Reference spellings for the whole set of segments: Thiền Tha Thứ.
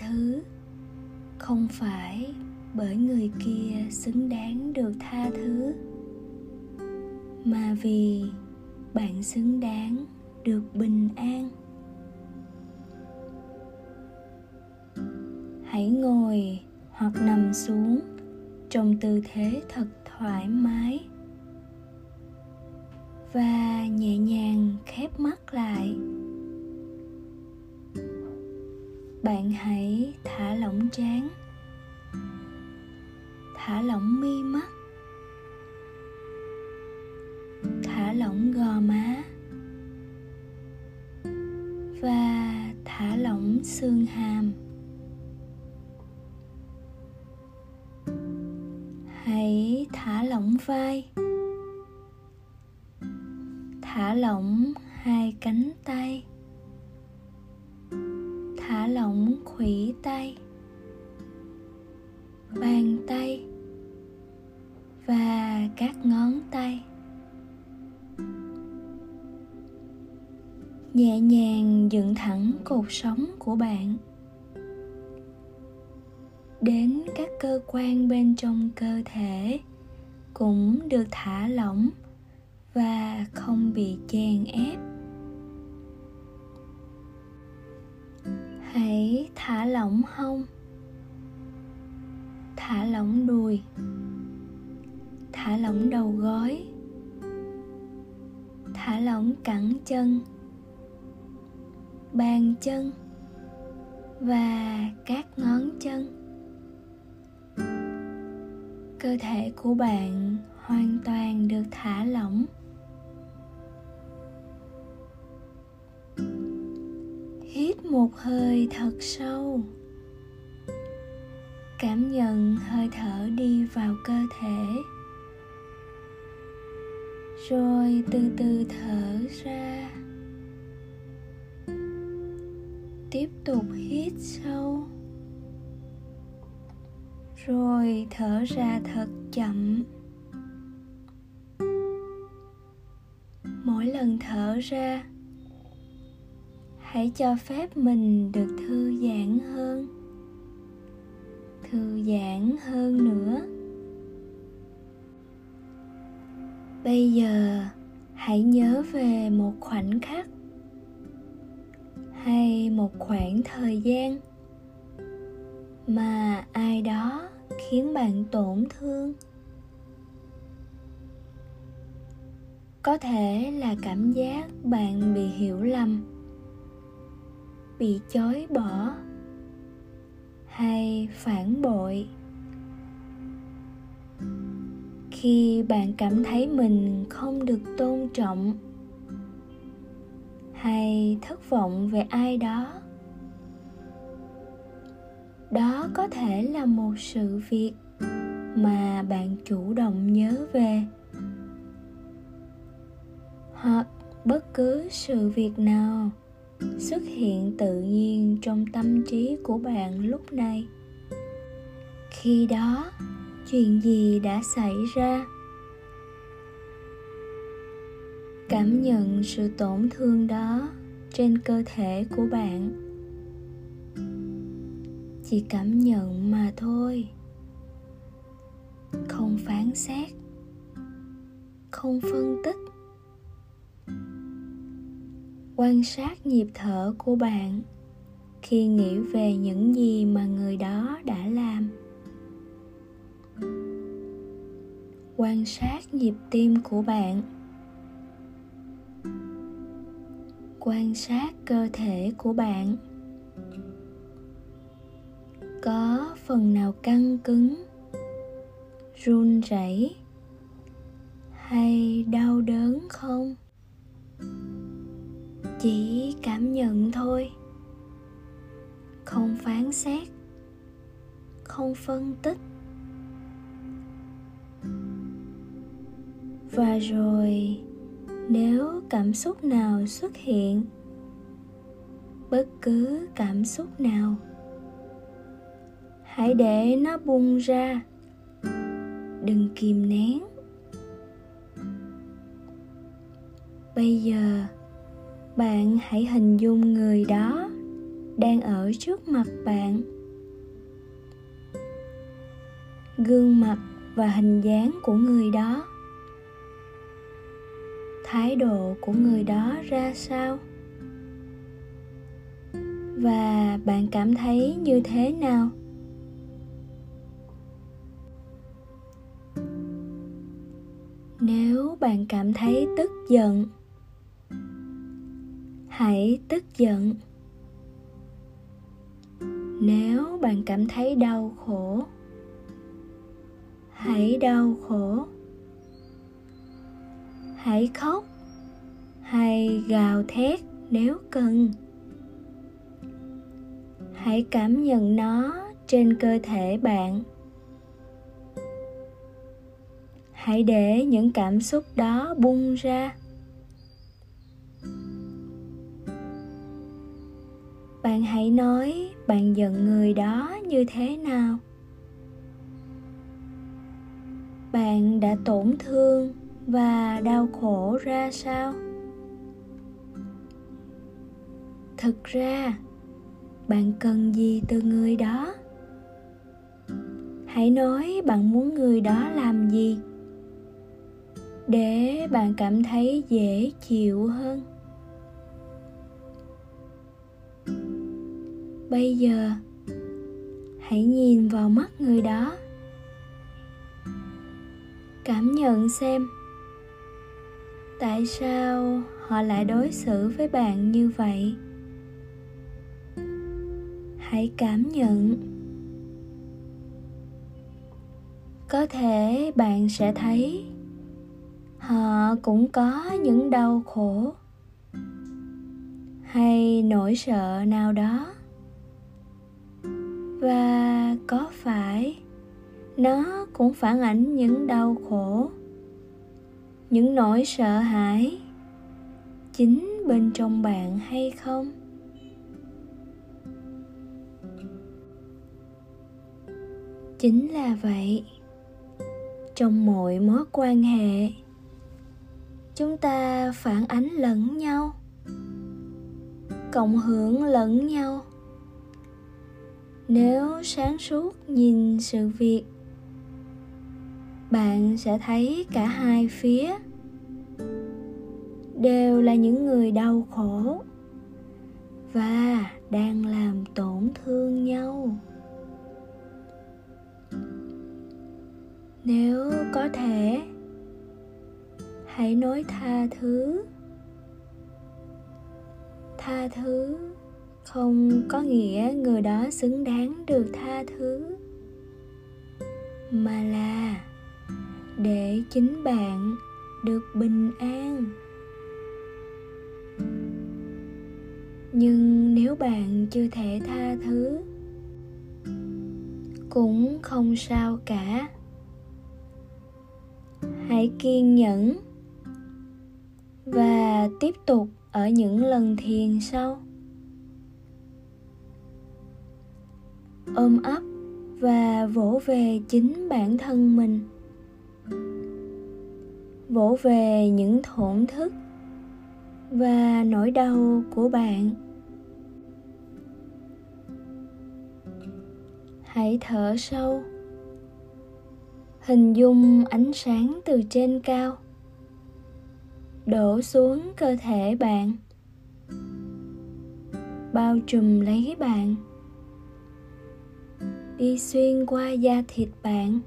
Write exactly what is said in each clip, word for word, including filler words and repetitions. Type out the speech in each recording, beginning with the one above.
thứ không phải bởi người kia xứng đáng được tha thứ, mà vì bạn xứng đáng được bình an. Hãy ngồi hoặc nằm xuống trong tư thế thật thoải mái và nhẹ nhàng khép mắt lại. Bạn hãy thả lỏng trán, thả lỏng mi mắt, thả lỏng gò má và thả lỏng xương hàm. Hãy thả lỏng vai, thả lỏng hai cánh tay, thả lỏng khuỷu tay, bàn tay và các ngón tay. Nhẹ nhàng dựng thẳng cột sống của bạn đến các cơ quan bên trong cơ thể cũng được thả lỏng và không bị chèn ép. Hãy thả lỏng hông, thả lỏng đùi, thả lỏng đầu gối, thả lỏng cẳng chân, bàn chân và các ngón chân. Cơ thể của bạn hoàn toàn được thả lỏng. Hít một hơi thật sâu. Cảm nhận hơi thở đi vào cơ thể, rồi từ từ thở ra. Tiếp tục hít sâu, rồi thở ra thật chậm. Mỗi lần thở ra, hãy cho phép mình được thư giãn hơn, thư giãn hơn nữa. Bây giờ, hãy nhớ về một khoảnh khắc hay một khoảng thời gian mà ai đó khiến bạn tổn thương. Có thể là cảm giác bạn bị hiểu lầm, bị chối bỏ hay phản bội. Khi bạn cảm thấy mình không được tôn trọng hay thất vọng về ai đó, đó có thể là một sự việc mà bạn chủ động nhớ về, hoặc bất cứ sự việc nào xuất hiện tự nhiên trong tâm trí của bạn lúc này. Khi đó, chuyện gì đã xảy ra? Cảm nhận sự tổn thương đó trên cơ thể của bạn. Chỉ cảm nhận mà thôi, không phán xét, không phân tích. Quan sát nhịp thở của bạn khi nghĩ về những gì mà người đó đã làm. Quan sát nhịp tim của bạn. Quan sát cơ thể của bạn. Có phần nào căng cứng, run rẩy hay đau đớn không? Chỉ cảm nhận thôi, không phán xét, không phân tích. Và rồi, nếu cảm xúc nào xuất hiện, bất cứ cảm xúc nào, hãy để nó bung ra, đừng kìm nén. Bây giờ, bạn hãy hình dung người đó đang ở trước mặt bạn. Gương mặt và hình dáng của người đó, thái độ của người đó ra sao, và bạn cảm thấy như thế nào? Nếu bạn cảm thấy tức giận, hãy tức giận. Nếu bạn cảm thấy đau khổ, hãy đau khổ. Hãy khóc hay gào thét nếu cần. Hãy cảm nhận nó trên cơ thể bạn. Hãy để những cảm xúc đó bung ra. Bạn hãy nói bạn giận người đó như thế nào. Bạn đã tổn thương và đau khổ ra sao? Thực ra, bạn cần gì từ người đó? Hãy nói bạn muốn người đó làm gì để bạn cảm thấy dễ chịu hơn. Bây giờ, hãy nhìn vào mắt người đó. Cảm nhận xem tại sao họ lại đối xử với bạn như vậy. Hãy cảm nhận. Có thể bạn sẽ thấy họ cũng có những đau khổ hay nỗi sợ nào đó. Và có phải nó cũng phản ảnh những đau khổ, những nỗi sợ hãi chính bên trong bạn hay không? Chính là vậy, trong mọi mối quan hệ, chúng ta phản ánh lẫn nhau, cộng hưởng lẫn nhau. Nếu sáng suốt nhìn sự việc, bạn sẽ thấy cả hai phía đều là những người đau khổ và đang làm tổn thương nhau. Nếu có thể, hãy nói tha thứ. Tha thứ không có nghĩa người đó xứng đáng được tha thứ, mà là để chính bạn được bình an. Nhưng nếu bạn chưa thể tha thứ, cũng không sao cả. Hãy kiên nhẫn và tiếp tục ở những lần thiền sau. Ôm ấp và vỗ về chính bản thân mình. Vỗ về những tổn thức và nỗi đau của bạn. Hãy thở sâu. Hình dung ánh sáng từ trên cao đổ xuống cơ thể bạn, bao trùm lấy bạn, đi xuyên qua da thịt bạn.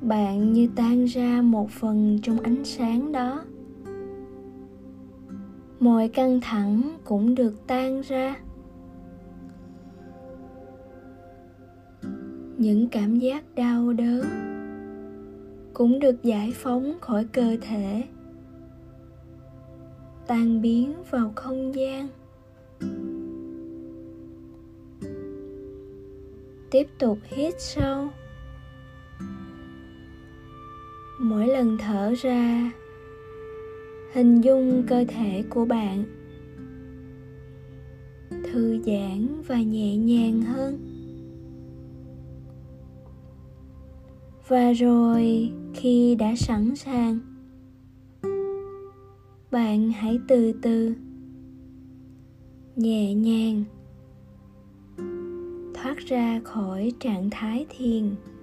Bạn như tan ra một phần trong ánh sáng đó. Mọi căng thẳng cũng được tan ra. Những cảm giác đau đớn cũng được giải phóng khỏi cơ thể, tan biến vào không gian. Tiếp tục hít sâu. Mỗi lần thở ra, hình dung cơ thể của bạn thư giãn và nhẹ nhàng hơn. Và rồi, khi đã sẵn sàng, bạn hãy từ từ nhẹ nhàng thoát ra khỏi trạng thái thiền.